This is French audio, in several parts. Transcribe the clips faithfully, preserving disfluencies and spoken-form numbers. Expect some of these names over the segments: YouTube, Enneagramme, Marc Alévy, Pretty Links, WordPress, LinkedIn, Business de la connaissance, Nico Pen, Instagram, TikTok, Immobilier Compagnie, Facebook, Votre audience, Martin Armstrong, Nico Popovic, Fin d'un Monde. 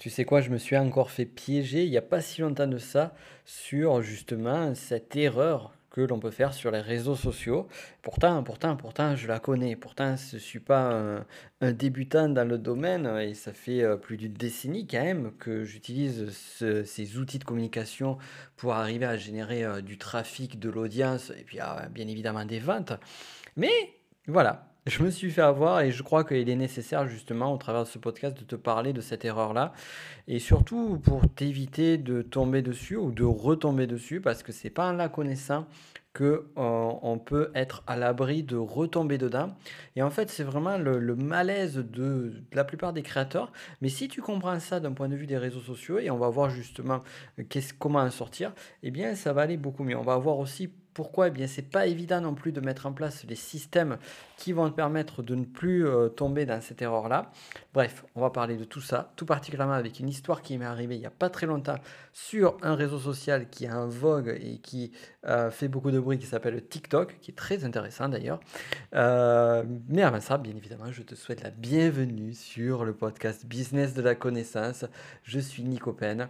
Tu sais quoi, je me suis encore fait piéger il n'y a pas si longtemps de ça sur justement cette erreur que l'on peut faire sur les réseaux sociaux. Pourtant, pourtant, pourtant, je la connais. Pourtant, je ne suis pas un, un débutant dans le domaine et ça fait plus d'une décennie quand même que j'utilise ce, ces outils de communication pour arriver à générer du trafic, de l'audience et puis bien évidemment des ventes. Mais voilà, je me suis fait avoir et je crois qu'il est nécessaire justement au travers de ce podcast de te parler de cette erreur-là et surtout pour t'éviter de tomber dessus ou de retomber dessus parce que c'est pas en la connaissant que euh, on peut être à l'abri de retomber dedans. Et en fait, c'est vraiment le, le malaise de, de la plupart des créateurs. Mais si tu comprends ça d'un point de vue des réseaux sociaux et on va voir justement qu'est-ce, comment en sortir, eh bien, ça va aller beaucoup mieux. On va voir aussi pourquoi, eh bien, c'est pas évident non plus de mettre en place les systèmes qui vont te permettre de ne plus euh, tomber dans cette erreur-là. Bref, on va parler de tout ça, tout particulièrement avec une histoire qui m'est arrivée il n'y a pas très longtemps sur un réseau social qui est en vogue et qui euh, fait beaucoup de bruit, qui s'appelle TikTok, qui est très intéressant d'ailleurs. Euh, mais avant ça, bien évidemment, je te souhaite la bienvenue sur le podcast Business de la connaissance. Je suis Nico Pen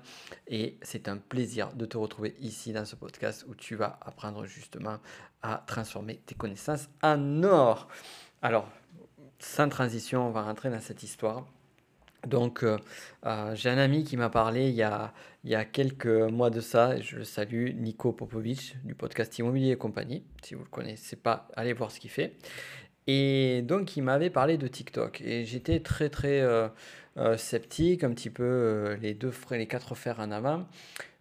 et c'est un plaisir de te retrouver ici dans ce podcast où tu vas apprendre justement à transformer tes connaissances en or. Alors, sans transition, on va rentrer dans cette histoire. Donc, euh, euh, j'ai un ami qui m'a parlé il y a, il y a quelques mois de ça. Je le salue, Nico Popovic, du podcast Immobilier Compagnie. Si vous ne le connaissez pas, allez voir ce qu'il fait. Et donc, il m'avait parlé de TikTok. Et j'étais très, très euh, euh, sceptique, un petit peu euh, les deux frais, les quatre fers en avant.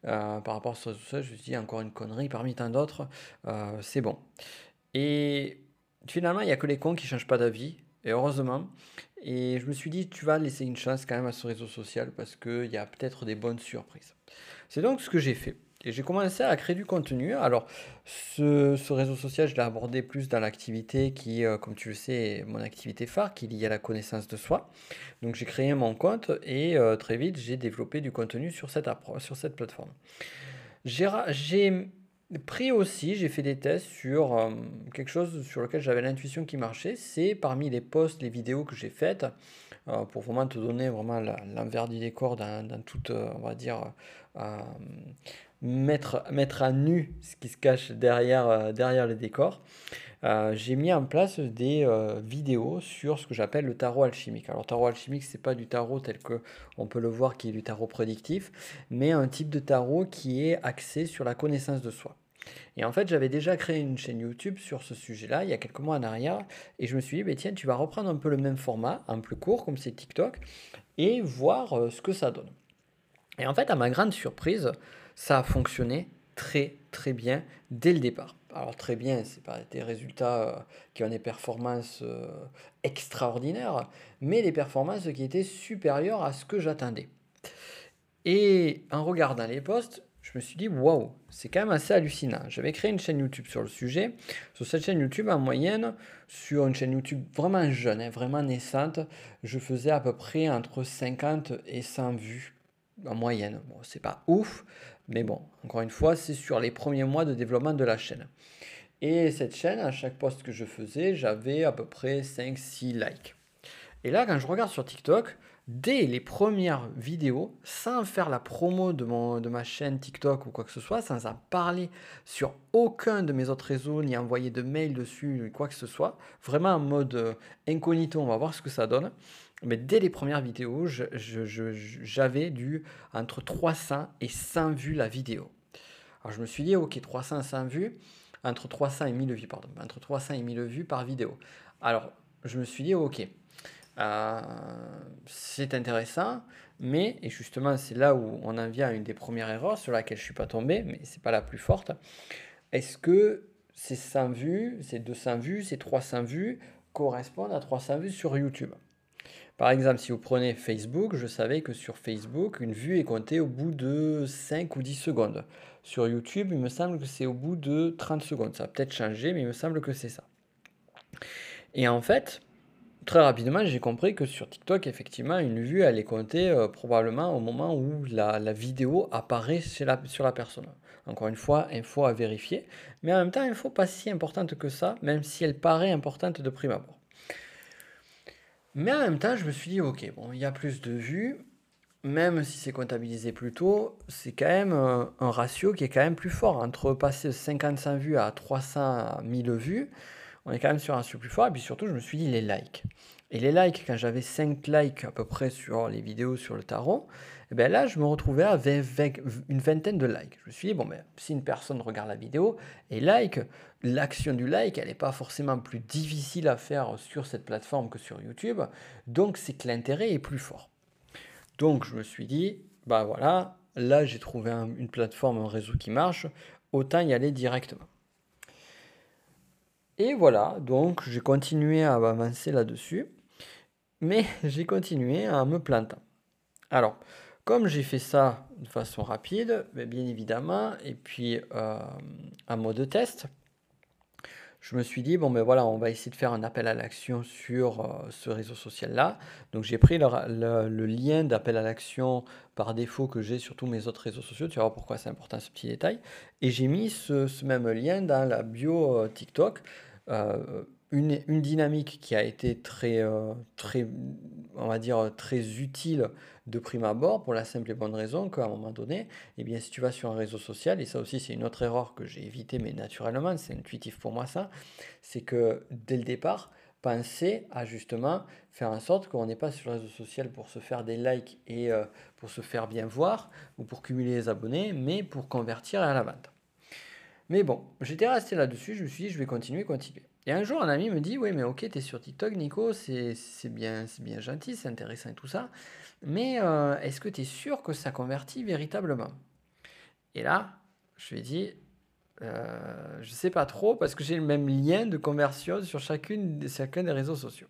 Euh, par rapport à tout ça, je me suis dit, encore une connerie parmi tant d'autres, euh, c'est bon. Et finalement, il n'y a que les cons qui ne changent pas d'avis, et heureusement. Et je me suis dit, tu vas laisser une chance quand même à ce réseau social parce qu'il y a peut-être des bonnes surprises. C'est donc ce que j'ai fait. Et j'ai commencé à créer du contenu. Alors, ce, ce réseau social, je l'ai abordé plus dans l'activité qui, euh, comme tu le sais, est mon activité phare, qui est liée à la connaissance de soi. Donc, j'ai créé mon compte et euh, très vite, j'ai développé du contenu sur cette, appro- sur cette plateforme. J'ai, j'ai pris aussi, j'ai fait des tests sur euh, quelque chose sur lequel j'avais l'intuition qui marchait. C'est parmi les posts, les vidéos que j'ai faites, euh, pour vraiment te donner vraiment la, l'envers du décor dans, dans toute, euh, on va dire... Euh, Mettre, mettre à nu ce qui se cache derrière, euh, derrière le décor, euh, j'ai mis en place des euh, vidéos sur ce que j'appelle le tarot alchimique. Alors, tarot alchimique, ce n'est pas du tarot tel qu'on peut le voir qui est du tarot prédictif, mais un type de tarot qui est axé sur la connaissance de soi. Et en fait, j'avais déjà créé une chaîne YouTube sur ce sujet-là, il y a quelques mois en arrière, et je me suis dit, bah, tiens, tu vas reprendre un peu le même format, un plus court, comme c'est TikTok, et voir euh, ce que ça donne. Et en fait, à ma grande surprise, ça a fonctionné très très bien dès le départ. Alors très bien, ce n'est pas des résultats euh, qui ont des performances euh, extraordinaires, mais des performances qui étaient supérieures à ce que j'attendais. Et en regardant les posts, je me suis dit, waouh, c'est quand même assez hallucinant. J'avais créé une chaîne YouTube sur le sujet. Sur cette chaîne YouTube, en moyenne, sur une chaîne YouTube vraiment jeune, hein, vraiment naissante, je faisais à peu près entre cinquante et cent vues en moyenne. Bon, c'est pas ouf, mais bon, encore une fois, c'est sur les premiers mois de développement de la chaîne. Et cette chaîne, à chaque post que je faisais, j'avais à peu près cinq six likes. Et là, quand je regarde sur TikTok, dès les premières vidéos, sans faire la promo de, mon, de ma chaîne TikTok ou quoi que ce soit, sans en parler sur aucun de mes autres réseaux, ni envoyer de mail dessus, ni quoi que ce soit, vraiment en mode incognito, on va voir ce que ça donne. Mais dès les premières vidéos, je, je, je, j'avais dû entre trois cents et cent vues la vidéo. Alors je me suis dit, ok, trois cents et cent vues, entre trois cents et mille vues, pardon, entre trois cents et mille vues par vidéo. Alors je me suis dit, ok, euh, c'est intéressant, mais, et justement c'est là où on en vient à une des premières erreurs sur laquelle je ne suis pas tombé, mais ce n'est pas la plus forte. Est-ce que ces cent vues, ces deux cents vues, ces trois cents vues correspondent à trois cents vues sur YouTube ? Par exemple, si vous prenez Facebook, je savais que sur Facebook, une vue est comptée au bout de cinq ou dix secondes. Sur YouTube, il me semble que c'est au bout de trente secondes. Ça a peut-être changé, mais il me semble que c'est ça. Et en fait, très rapidement, j'ai compris que sur TikTok, effectivement, une vue, elle est comptée euh, probablement au moment où la, la vidéo apparaît chez la, sur la personne. Encore une fois, info à vérifier. Mais en même temps, info pas si importante que ça, même si elle paraît importante de prime abord. Mais en même temps, je me suis dit, ok, bon, il y a plus de vues, même si c'est comptabilisé plus tôt, c'est quand même un, un ratio qui est quand même plus fort. Entre passer de cinquante-cinq vues à trois cent mille vues, on est quand même sur un ratio plus fort. Et puis surtout, je me suis dit les likes. Et les likes, quand j'avais cinq likes à peu près sur les vidéos sur le tarot, et bien là, je me retrouvais à vingt, vingt, une vingtaine de likes. Je me suis dit, bon, ben, si une personne regarde la vidéo et like, l'action du like, elle n'est pas forcément plus difficile à faire sur cette plateforme que sur YouTube. Donc, c'est que l'intérêt est plus fort. Donc, je me suis dit, bah voilà, là, j'ai trouvé un, une plateforme, un réseau qui marche, autant y aller directement. Et voilà, donc, j'ai continué à avancer là-dessus. Mais j'ai continué en me plantant. Alors, comme j'ai fait ça de façon rapide, bien évidemment, et puis euh, en mode test, je me suis dit, bon ben voilà, on va essayer de faire un appel à l'action sur euh, ce réseau social-là. Donc, j'ai pris le, le, le lien d'appel à l'action par défaut que j'ai sur tous mes autres réseaux sociaux. Tu vas voir pourquoi c'est important ce petit détail. Et j'ai mis ce, ce même lien dans la bio euh, TikTok. Euh, Une, une dynamique qui a été très, euh, très, on va dire, très utile de prime abord pour la simple et bonne raison qu'à un moment donné, eh bien, si tu vas sur un réseau social, et ça aussi c'est une autre erreur que j'ai évitée, mais naturellement, c'est intuitif pour moi ça, c'est que dès le départ, penser à justement faire en sorte qu'on n'est pas sur le réseau social pour se faire des likes et euh, pour se faire bien voir ou pour cumuler les abonnés, mais pour convertir à la vente. Mais bon, j'étais resté là-dessus, je me suis dit je vais continuer, continuer. Et un jour, un ami me dit, oui, mais ok, t'es sur TikTok, Nico, c'est bien, bien gentil, c'est intéressant et tout ça, mais euh, est-ce que t'es sûr que ça convertit véritablement? Et là, je lui ai dit, euh, je sais pas trop, parce que j'ai le même lien de conversion sur chacune, chacun des réseaux sociaux.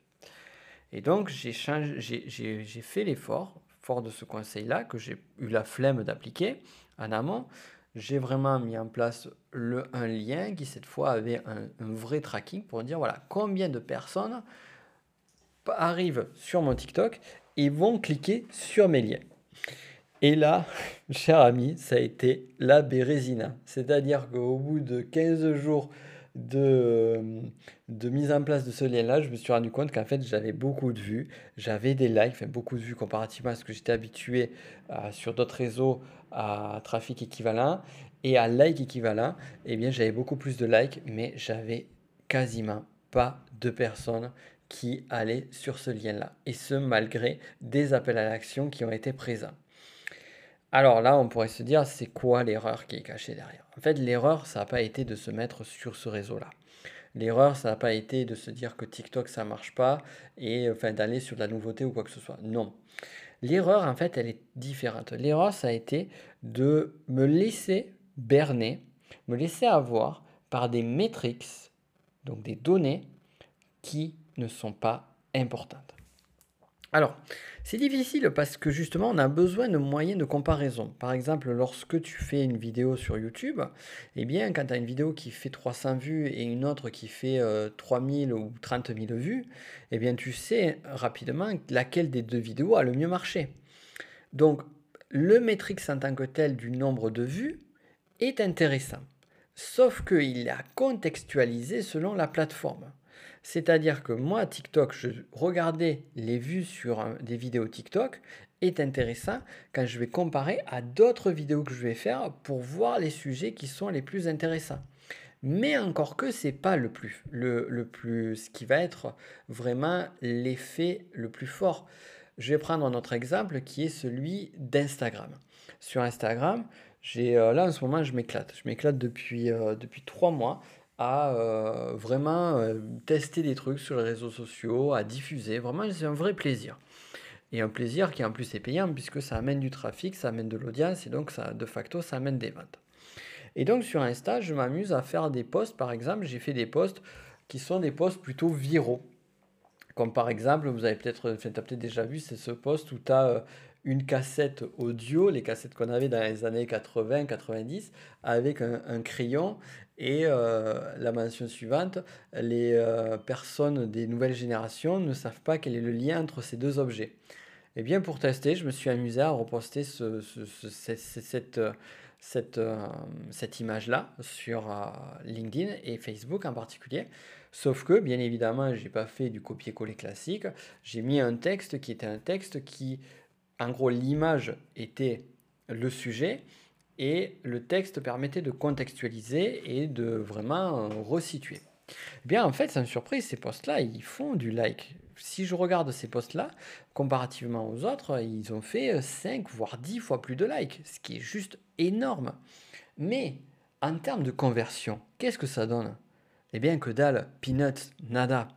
Et donc, j'ai fait l'effort, fort de ce conseil-là, que j'ai eu la flemme d'appliquer en amont. J'ai vraiment mis en place le, un lien qui, cette fois, avait un, un vrai tracking pour dire, voilà, combien de personnes arrivent sur mon TikTok et vont cliquer sur mes liens. Et là, cher ami, ça a été la bérésina. C'est-à-dire qu'au bout de quinze jours de, de mise en place de ce lien-là, je me suis rendu compte qu'en fait, j'avais beaucoup de vues, j'avais des likes, enfin, beaucoup de vues comparativement à ce que j'étais habitué euh, sur d'autres réseaux, à trafic équivalent et à like équivalent, et eh bien j'avais beaucoup plus de likes, mais j'avais quasiment pas de personnes qui allaient sur ce lien-là. Et ce, malgré des appels à l'action qui ont été présents. Alors là, on pourrait se dire, c'est quoi l'erreur qui est cachée derrière? En fait, l'erreur, ça n'a pas été de se mettre sur ce réseau-là. L'erreur, ça n'a pas été de se dire que TikTok, ça ne marche pas, et enfin, d'aller sur de la nouveauté ou quoi que ce soit. Non. L'erreur, en fait, elle est différente. L'erreur, ça a été de me laisser berner, me laisser avoir par des métriques, donc des données qui ne sont pas importantes. Alors, c'est difficile parce que justement, on a besoin de moyens de comparaison. Par exemple, lorsque tu fais une vidéo sur YouTube, eh bien, quand tu as une vidéo qui fait trois cents vues et une autre qui fait euh, trois mille ou trente mille vues, eh bien, tu sais rapidement laquelle des deux vidéos a le mieux marché. Donc, le métrix en tant que tel du nombre de vues est intéressant, sauf qu'il a contextualisé selon la plateforme. C'est-à-dire que moi, TikTok, je regardais les vues sur un, des vidéos TikTok est intéressant quand je vais comparer à d'autres vidéos que je vais faire pour voir les sujets qui sont les plus intéressants. Mais encore que ce n'est pas le plus, le, le plus, ce qui va être vraiment l'effet le plus fort. Je vais prendre un autre exemple qui est celui d'Instagram. Sur Instagram, j'ai, euh, là en ce moment, je m'éclate. Je m'éclate depuis, euh, depuis trois mois. à euh, vraiment euh, tester des trucs sur les réseaux sociaux, à diffuser. Vraiment, c'est un vrai plaisir. Et un plaisir qui, en plus, est payant, puisque ça amène du trafic, ça amène de l'audience, et donc, ça, de facto, ça amène des ventes. Et donc, sur Insta, je m'amuse à faire des posts. Par exemple, j'ai fait des posts qui sont des posts plutôt viraux. Comme par exemple, vous avez peut-être, enfin, tu as peut-être déjà vu, c'est ce post où tu as... Euh, une cassette audio, les cassettes qu'on avait dans les années quatre-vingts quatre-vingt-dix, avec un, un crayon et euh, la mention suivante, les euh, personnes des nouvelles générations ne savent pas quel est le lien entre ces deux objets. Et bien pour tester, je me suis amusé à reposter ce, ce, ce, cette, cette, cette, euh, cette image-là sur euh, LinkedIn et Facebook en particulier. Sauf que, bien évidemment, je n'ai pas fait du copier-coller classique. J'ai mis un texte qui était un texte qui... en gros, l'image était le sujet et le texte permettait de contextualiser et de vraiment resituer. Eh bien, en fait, sans surprise, ces posts-là, ils font du like. Si je regarde ces posts-là, comparativement aux autres, ils ont fait cinq voire dix fois plus de likes, ce qui est juste énorme. Mais en termes de conversion, qu'est-ce que ça donne? Eh bien, que dalle, peanuts, nada.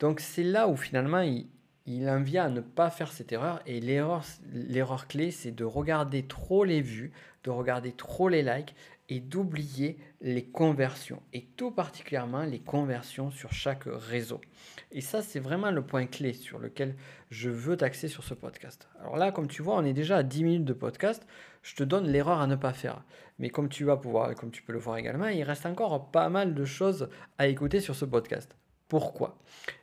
Donc, c'est là où finalement, il, il en vient à ne pas faire cette erreur. Et l'erreur, l'erreur clé, c'est de regarder trop les vues, de regarder trop les likes et d'oublier les conversions, et tout particulièrement les conversions sur chaque réseau. Et ça, c'est vraiment le point clé sur lequel je veux t'axer sur ce podcast. Alors là, comme tu vois, on est déjà à dix minutes de podcast. Je te donne l'erreur à ne pas faire. Mais comme tu vas pouvoir, et comme tu peux le voir également, il reste encore pas mal de choses à écouter sur ce podcast. Pourquoi?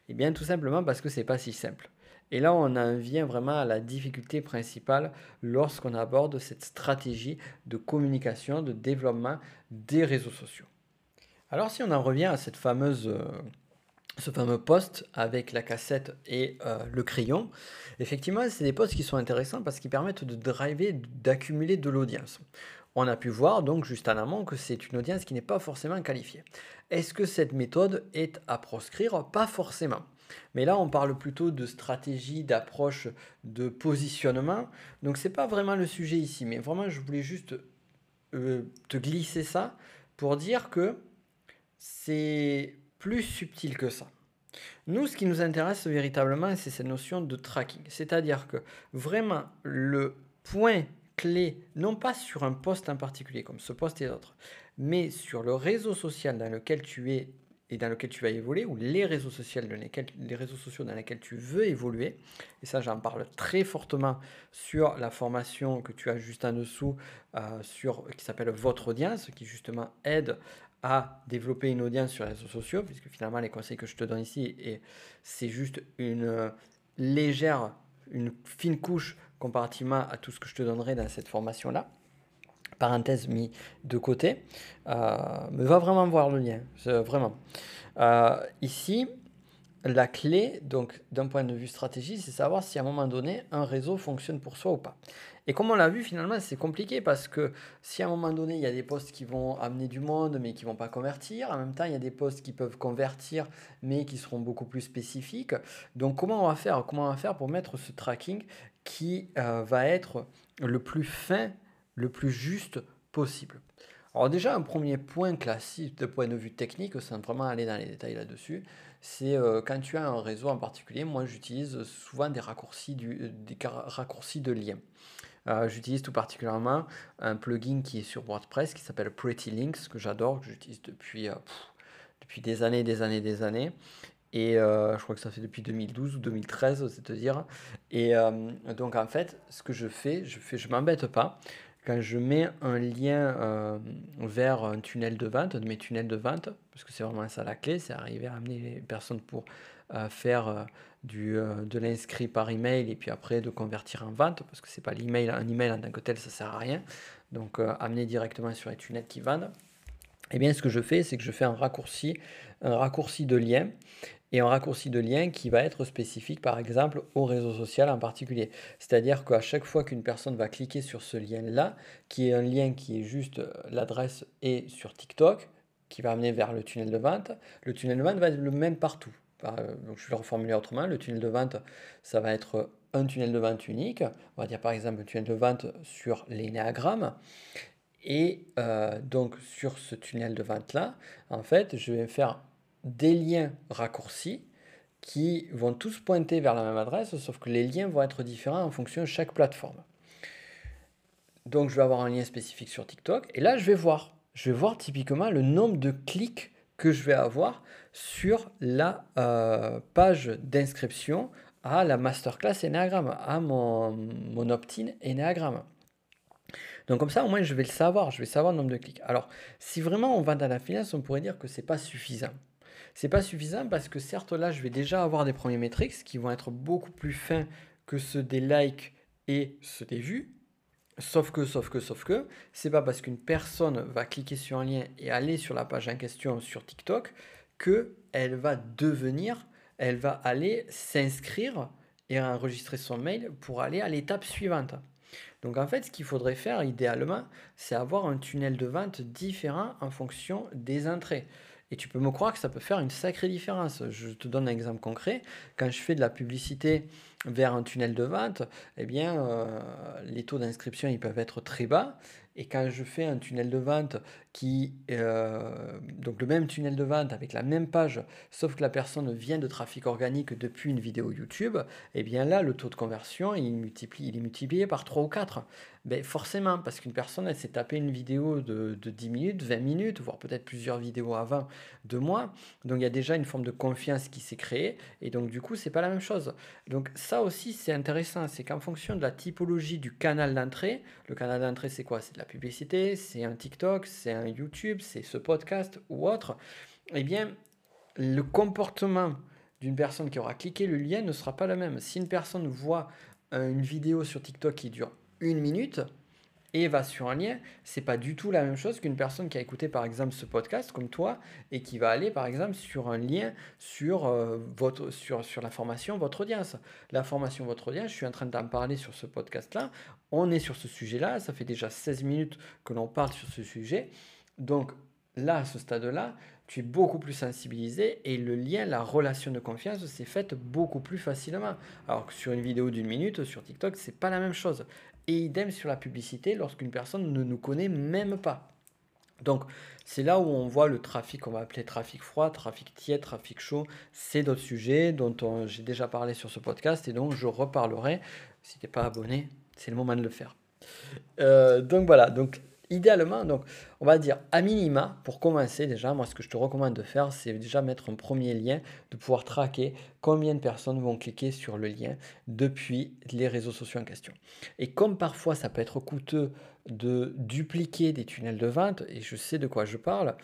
Eh bien, tout simplement parce que c'est pas si simple. Et là, on en vient vraiment à la difficulté principale lorsqu'on aborde cette stratégie de communication, de développement des réseaux sociaux. Alors, si on en revient à cette fameuse, euh, ce fameux post avec la cassette et euh, le crayon, effectivement, c'est des posts qui sont intéressants parce qu'ils permettent de driver, d'accumuler de l'audience. On a pu voir donc juste en amont que c'est une audience qui n'est pas forcément qualifiée. Est-ce que cette méthode est à proscrire? Pas forcément. Mais là, on parle plutôt de stratégie, d'approche, de positionnement. Donc, ce n'est pas vraiment le sujet ici. Mais vraiment, je voulais juste euh, te glisser ça pour dire que c'est plus subtil que ça. Nous, ce qui nous intéresse véritablement, c'est cette notion de tracking. C'est-à-dire que vraiment, le point clé, non pas sur un post en particulier, comme ce post et d'autres, mais sur le réseau social dans lequel tu es et dans lequel tu vas évoluer, ou les réseaux sociaux dans lesquels, les réseaux sociaux dans lesquels tu veux évoluer. Et ça, j'en parle très fortement sur la formation que tu as juste en dessous, euh, sur, qui s'appelle Votre audience, qui justement aide à développer une audience sur les réseaux sociaux, puisque finalement, les conseils que je te donne ici, et c'est juste une légère, une fine couche comparativement à tout ce que je te donnerai dans cette formation-là. Parenthèse mis de côté, euh, mais va vraiment voir le lien, vraiment. Euh, ici, la clé, donc d'un point de vue stratégie, c'est savoir si à un moment donné, un réseau fonctionne pour soi ou pas. Et comme on l'a vu, finalement, c'est compliqué parce que si à un moment donné, il y a des posts qui vont amener du monde, mais qui ne vont pas convertir, en même temps, il y a des posts qui peuvent convertir, mais qui seront beaucoup plus spécifiques. Donc, comment on va faire, comment on va faire pour mettre ce tracking qui euh, va être le plus fin, le plus juste possible. Alors déjà, un premier point classique de point de vue technique, sans vraiment aller dans les détails là-dessus, c'est euh, quand tu as un réseau en particulier, moi j'utilise souvent des raccourcis, du, des raccourcis de liens. Euh, j'utilise tout particulièrement un plugin qui est sur WordPress, qui s'appelle Pretty Links, que j'adore, que j'utilise depuis, euh, pff, depuis des années, des années, des années. Et euh, je crois que ça fait depuis deux mille douze ou deux mille treize, c'est-à-dire. Et euh, donc en fait, ce que je fais, je fais, je m'embête pas. Quand je mets un lien euh, vers un tunnel de vente, de mes tunnels de vente, parce que c'est vraiment ça la clé, c'est arriver à amener les personnes pour euh, faire euh, du, euh, de l'inscrit par email et puis après de convertir en vente, parce que c'est pas l'email, un email en tant que tel, ça sert à rien. Donc euh, amener directement sur les tunnels qui vendent. Et bien ce que je fais, c'est que je fais un raccourci, un raccourci de lien. Et un raccourci de lien qui va être spécifique, par exemple, au réseau social en particulier. C'est-à-dire qu'à chaque fois qu'une personne va cliquer sur ce lien-là, qui est un lien qui est juste l'adresse et sur TikTok, qui va amener vers le tunnel de vente, le tunnel de vente va être le même partout. Donc, je vais le reformuler autrement. Le tunnel de vente, ça va être un tunnel de vente unique. On va dire, par exemple, un tunnel de vente sur l'énéagramme. Et euh, donc, sur ce tunnel de vente-là, en fait, je vais faire des liens raccourcis qui vont tous pointer vers la même adresse, sauf que les liens vont être différents en fonction de chaque plateforme. Donc, je vais avoir un lien spécifique sur TikTok. Et là, je vais voir. Je vais voir typiquement le nombre de clics que je vais avoir sur la euh, page d'inscription à la masterclass Enneagramme, à mon, mon opt-in Enneagramme. Donc comme ça, au moins, je vais le savoir. Je vais savoir le nombre de clics. Alors, si vraiment on va dans la finance, on pourrait dire que ce n'est pas suffisant. C'est pas suffisant parce que certes là je vais déjà avoir des premiers métriques qui vont être beaucoup plus fins que ceux des likes et ceux des vues. Sauf que, sauf que, sauf que, c'est pas parce qu'une personne va cliquer sur un lien et aller sur la page en question sur TikTok que elle va devenir, elle va aller s'inscrire et à enregistrer son mail pour aller à l'étape suivante. Donc en fait, ce qu'il faudrait faire idéalement, c'est avoir un tunnel de vente différent en fonction des entrées. Et tu peux me croire que ça peut faire une sacrée différence. Je te donne un exemple concret. Quand je fais de la publicité vers un tunnel de vente, eh bien, euh, les taux d'inscription ils peuvent être très bas. Et quand je fais un tunnel de vente qui, euh, donc le même tunnel de vente avec la même page, sauf que la personne vient de trafic organique depuis une vidéo YouTube, eh bien là, le taux de conversion, il, multiplie, il est multiplié par trois ou quatre. Ben forcément, parce qu'une personne, elle s'est tapée une vidéo de, de dix minutes, vingt minutes, voire peut-être plusieurs vidéos avant de moi. Donc, il y a déjà une forme de confiance qui s'est créée. Et donc, du coup, c'est pas la même chose. Donc, ça aussi, c'est intéressant. C'est qu'en fonction de la typologie du canal d'entrée, le canal d'entrée, c'est quoi? C'est de la publicité, c'est un TikTok, c'est un YouTube, c'est ce podcast ou autre. Eh bien, le comportement d'une personne qui aura cliqué le lien ne sera pas le même. Si une personne voit une vidéo sur TikTok qui dure une minute et va sur un lien, c'est pas du tout la même chose qu'une personne qui a écouté par exemple ce podcast comme toi et qui va aller par exemple sur un lien sur, euh, votre, sur, sur la formation Votre Audience. La formation Votre Audience, je suis en train d'en parler sur ce podcast là, on est sur ce sujet là, ça fait déjà seize minutes que l'on parle sur ce sujet, donc là à ce stade là, tu es beaucoup plus sensibilisé et le lien, la relation de confiance s'est faite beaucoup plus facilement. Alors que sur une vidéo d'une minute, sur TikTok, c'est pas la même chose. Et idem sur la publicité lorsqu'une personne ne nous connaît même pas. Donc, c'est là où on voit le trafic, on va appeler trafic froid, trafic tiède, trafic chaud. C'est d'autres sujets dont on, j'ai déjà parlé sur ce podcast et dont je reparlerai. Si tu n'es pas abonné, c'est le moment de le faire. Euh, donc voilà, donc... Idéalement, donc, on va dire à minima, pour commencer déjà, moi ce que je te recommande de faire, c'est déjà mettre un premier lien, de pouvoir traquer combien de personnes vont cliquer sur le lien depuis les réseaux sociaux en question. Et comme parfois ça peut être coûteux de dupliquer des tunnels de vente, et je sais de quoi je parle,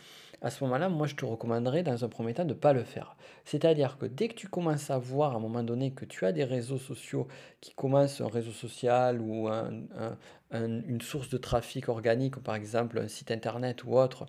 à ce moment-là, moi je te recommanderais dans un premier temps de ne pas le faire. C'est-à-dire que dès que tu commences à voir à un moment donné que tu as des réseaux sociaux qui commencent, un réseau social ou un... un une source de trafic organique, par exemple un site internet ou autre,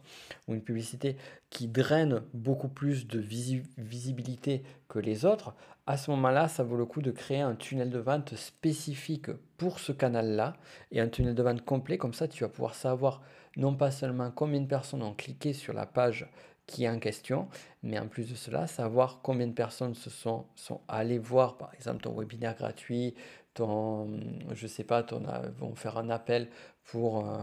ou une publicité qui draine beaucoup plus de visi- visibilité que les autres, à ce moment-là, ça vaut le coup de créer un tunnel de vente spécifique pour ce canal-là, et un tunnel de vente complet, comme ça tu vas pouvoir savoir non pas seulement combien de personnes ont cliqué sur la page qui est en question, mais en plus de cela, savoir combien de personnes se sont, sont allées voir, par exemple, ton webinaire gratuit, ton, je sais pas, ton, vont faire un appel pour euh,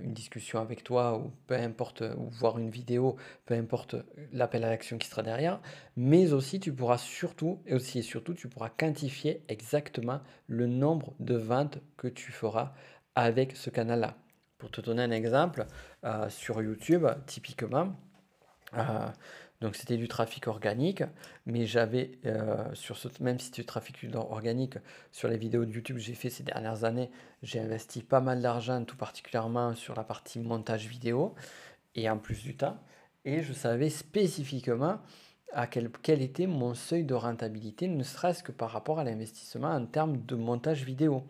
une discussion avec toi, ou peu importe, ou voir une vidéo, peu importe l'appel à l'action qui sera derrière, mais aussi tu pourras surtout, et aussi et surtout, tu pourras quantifier exactement le nombre de ventes que tu feras avec ce canal-là. Pour te donner un exemple, euh, sur YouTube, typiquement, Euh, donc c'était du trafic organique, mais j'avais euh, sur ce même site de trafic organique sur les vidéos de YouTube que j'ai fait ces dernières années, j'ai investi pas mal d'argent, tout particulièrement sur la partie montage vidéo et en plus du temps, et je savais spécifiquement à quel, quel était mon seuil de rentabilité, ne serait-ce que par rapport à l'investissement en termes de montage vidéo.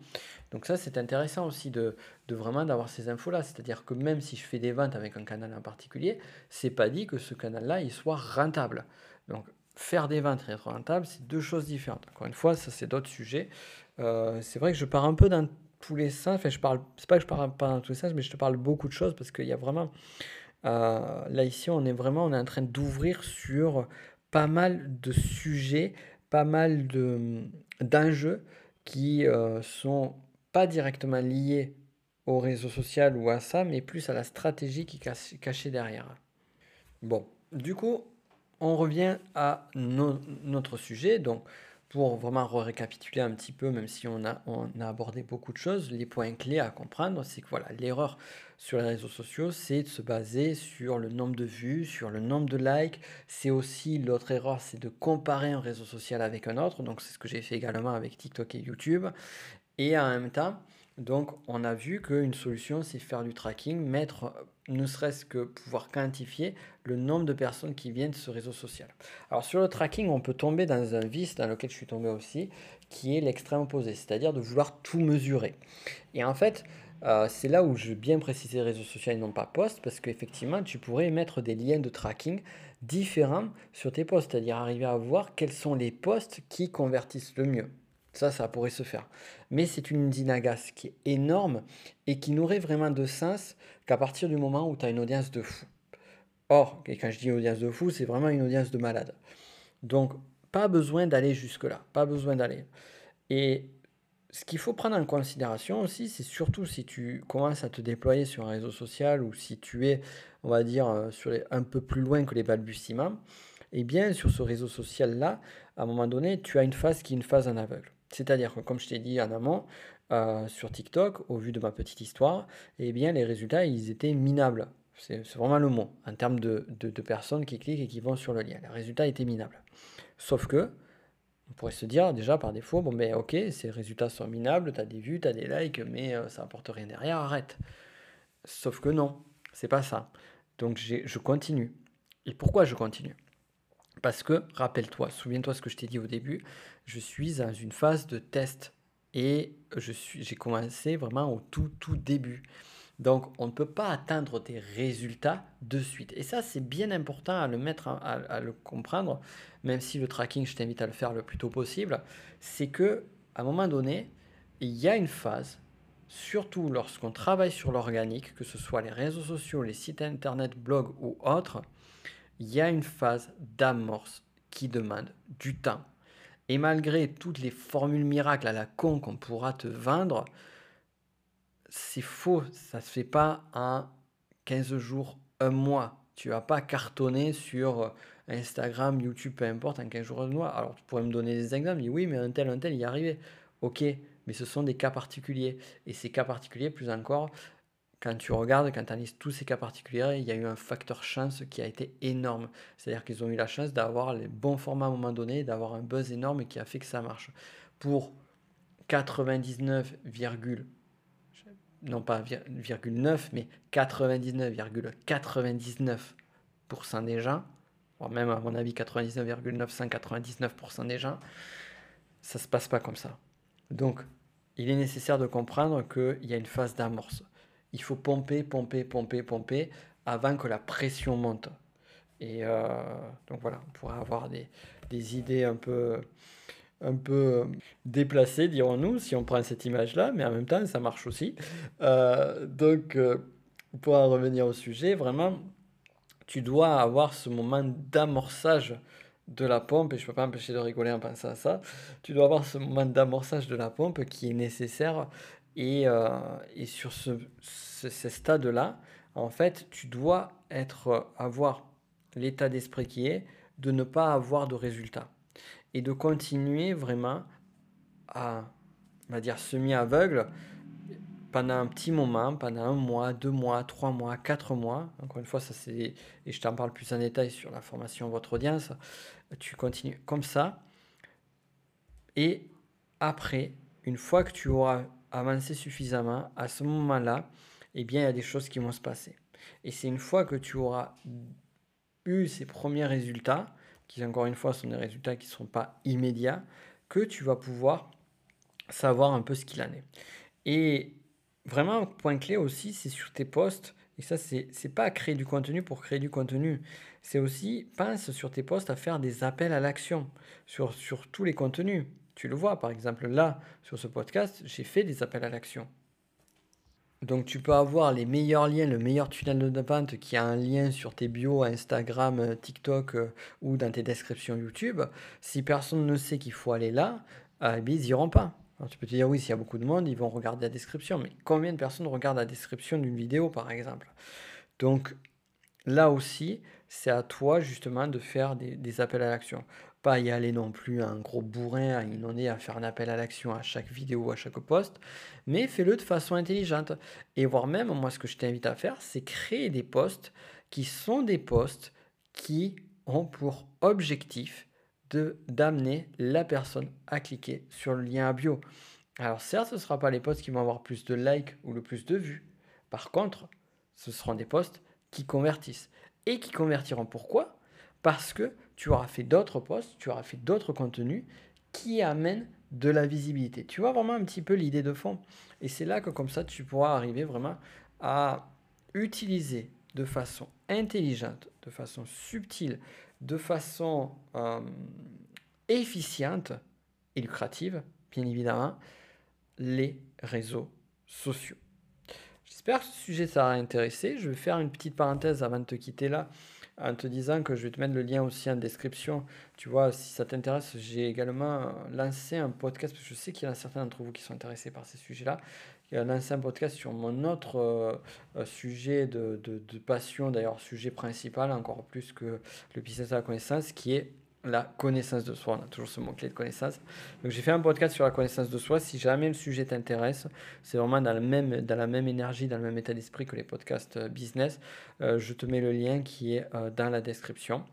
Donc ça, c'est intéressant aussi de, de vraiment d'avoir ces infos-là. C'est-à-dire que même si je fais des ventes avec un canal en particulier, c'est pas dit que ce canal-là, il soit rentable. Donc faire des ventes et être rentable, c'est deux choses différentes. Encore une fois, ça, c'est d'autres sujets. Euh, c'est vrai que je pars un peu dans tous les sens. Enfin, je parle, c'est pas que je pars pas dans tous les sens, mais je te parle beaucoup de choses parce qu'il y a vraiment... Euh, là ici on est vraiment on est en train d'ouvrir sur pas mal de sujets, pas mal de, d'enjeux qui euh, sont pas directement liés au réseau social ou à ça, mais plus à la stratégie qui est cachée derrière. Bon, du coup on revient à no- notre sujet. Donc pour vraiment récapituler un petit peu, même si on a, on a abordé beaucoup de choses, les points clés à comprendre, c'est que voilà, l'erreur sur les réseaux sociaux, c'est de se baser sur le nombre de vues, sur le nombre de likes. C'est aussi, l'autre erreur, c'est de comparer un réseau social avec un autre. Donc, c'est ce que j'ai fait également avec TikTok et YouTube. Et en même temps, donc, on a vu qu'une solution, c'est faire du tracking, mettre... ne serait-ce que pouvoir quantifier le nombre de personnes qui viennent de ce réseau social. Alors sur le tracking, on peut tomber dans un vice dans lequel je suis tombé aussi, qui est l'extrême opposé, c'est-à-dire de vouloir tout mesurer. Et en fait, euh, c'est là où je veux bien préciser réseau social et non pas post, parce qu'effectivement, tu pourrais mettre des liens de tracking différents sur tes posts, c'est-à-dire arriver à voir quels sont les posts qui convertissent le mieux. Ça, ça pourrait se faire. Mais c'est une usine à gaz qui est énorme et qui n'aurait vraiment de sens qu'à partir du moment où tu as une audience de fou. Or, et quand je dis audience de fou, c'est vraiment une audience de malade. Donc, pas besoin d'aller jusque-là. Pas besoin d'aller. Et ce qu'il faut prendre en considération aussi, c'est surtout si tu commences à te déployer sur un réseau social ou si tu es, on va dire, sur les, un peu plus loin que les balbutiements, eh bien, sur ce réseau social-là, à un moment donné, tu as une phase qui est une phase en aveugle. C'est-à-dire que, comme je t'ai dit en amont, euh, sur TikTok, au vu de ma petite histoire, eh bien, les résultats, ils étaient minables. C'est, c'est vraiment le mot, en termes de, de, de personnes qui cliquent et qui vont sur le lien. Les résultats étaient minables. Sauf que, on pourrait se dire, déjà, par défaut, bon, ben, ok, ces résultats sont minables, tu as des vues, tu as des likes, mais euh, ça n'apporte rien derrière, arrête. Sauf que non, c'est pas ça. Donc, j'ai, je continue. Et pourquoi je continue ? Parce que, rappelle-toi, souviens-toi ce que je t'ai dit au début, je suis dans une phase de test et je suis, j'ai commencé vraiment au tout, tout début. Donc, on ne peut pas atteindre des résultats de suite. Et ça, c'est bien important à le mettre, à, à le comprendre, même si le tracking, je t'invite à le faire le plus tôt possible, c'est qu'à un moment donné, il y a une phase, surtout lorsqu'on travaille sur l'organique, que ce soit les réseaux sociaux, les sites internet, blogs ou autres, il y a une phase d'amorce qui demande du temps. Et malgré toutes les formules miracles à la con qu'on pourra te vendre, c'est faux, ça ne se fait pas en quinze jours, un mois. Tu ne vas pas cartonner sur Instagram, YouTube, peu importe, en quinze jours, un mois. Alors, tu pourrais me donner des exemples, oui, mais un tel, un tel, il y est arrivé. Ok, mais ce sont des cas particuliers. Et ces cas particuliers, plus encore, quand tu regardes, quand tu analyses tous ces cas particuliers, il y a eu un facteur chance qui a été énorme. C'est-à-dire qu'ils ont eu la chance d'avoir les bons formats à un moment donné, d'avoir un buzz énorme qui a fait que ça marche. Pour quatre-vingt-dix-neuf virgule neuf, mais quatre-vingt-dix-neuf virgule quatre-vingt-dix-neuf pour cent des gens, voire même à mon avis quatre-vingt-dix-neuf virgule neuf cent quatre-vingt-dix-neuf pour cent des gens, ça ne se passe pas comme ça. Donc, il est nécessaire de comprendre qu'il y a une phase d'amorce. Il faut pomper, pomper, pomper, pomper avant que la pression monte. Et euh, donc voilà, on pourrait avoir des, des idées un peu, un peu déplacées, dirons-nous, si on prend cette image-là, mais en même temps, ça marche aussi. Euh, donc, euh, pour en revenir au sujet, vraiment, tu dois avoir ce moment d'amorçage de la pompe, et je ne peux pas m'empêcher de rigoler en pensant à ça, tu dois avoir ce moment d'amorçage de la pompe qui est nécessaire. Et, euh, et sur ce, ce, ce stade-là, en fait, tu dois être, avoir l'état d'esprit qui est de ne pas avoir de résultats et de continuer vraiment à, on va dire, semi-aveugle pendant un petit moment, pendant un mois, deux mois, trois mois, quatre mois. Encore une fois, ça c'est, et je t'en parle plus en détail sur la formation Votre audience, tu continues comme ça. Et après, une fois que tu auras avancer suffisamment, à ce moment-là, eh bien, il y a des choses qui vont se passer. Et c'est une fois que tu auras eu ces premiers résultats, qui encore une fois sont des résultats qui ne seront pas immédiats, que tu vas pouvoir savoir un peu ce qu'il en est. Et vraiment, un point clé aussi, c'est sur tes posts. Et ça, c'est, c'est pas créer du contenu pour créer du contenu. C'est aussi, pense sur tes posts à faire des appels à l'action sur, sur tous les contenus. Tu le vois, par exemple, là, sur ce podcast, j'ai fait des appels à l'action. Donc, tu peux avoir les meilleurs liens, le meilleur tunnel de vente qui a un lien sur tes bios, Instagram, TikTok euh, ou dans tes descriptions YouTube. Si personne ne sait qu'il faut aller là, euh, ils n'iront pas. Alors, tu peux te dire, oui, s'il y a beaucoup de monde, ils vont regarder la description. Mais combien de personnes regardent la description d'une vidéo, par exemple ? Donc, là aussi, c'est à toi, justement, de faire des, des appels à l'action. Pas y aller non plus à un gros bourrin, à inonder, à faire un appel à l'action à chaque vidéo, à chaque post, mais fais-le de façon intelligente. Et voire même, moi, ce que je t'invite à faire, c'est créer des posts qui sont des posts qui ont pour objectif de, d'amener la personne à cliquer sur le lien à bio. Alors certes, ce ne sera pas les posts qui vont avoir plus de likes ou le plus de vues. Par contre, ce seront des posts qui convertissent. Et qui convertiront. Pourquoi ? Parce que tu auras fait d'autres posts, tu auras fait d'autres contenus qui amènent de la visibilité. Tu vois vraiment un petit peu l'idée de fond. Et c'est là que comme ça, tu pourras arriver vraiment à utiliser de façon intelligente, de façon subtile, de façon euh, efficiente et lucrative bien évidemment, les réseaux sociaux. J'espère que ce sujet t'a intéressé. Je vais faire une petite parenthèse avant de te quitter là, en te disant que je vais te mettre le lien aussi en description. Tu vois, si ça t'intéresse, j'ai également lancé un podcast, parce que je sais qu'il y en a certains d'entre vous qui sont intéressés par ces sujets-là. J'ai lancé un podcast sur mon autre euh, sujet de, de, de passion, d'ailleurs sujet principal, encore plus que le business de la connaissance, qui est la connaissance de soi. On a toujours ce mot-clé de connaissance. Donc j'ai fait un podcast sur la connaissance de soi. Si jamais le sujet t'intéresse, c'est vraiment dans, le même, dans la même énergie, dans le même état d'esprit que les podcasts business. Euh, je te mets le lien qui est euh, dans la description.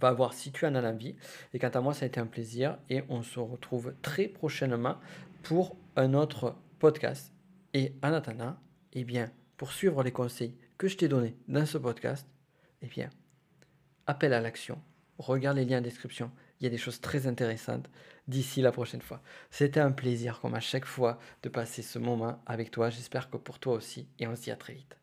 Va voir si tu en as l'envie. Et quant à moi, ça a été un plaisir et on se retrouve très prochainement pour un autre podcast. Et en attendant, eh bien, pour suivre les conseils que je t'ai donnés dans ce podcast, eh bien, appel à l'action. Regarde les liens en description, il y a des choses très intéressantes d'ici la prochaine fois. C'était un plaisir comme à chaque fois de passer ce moment avec toi, j'espère que pour toi aussi et on se dit à très vite.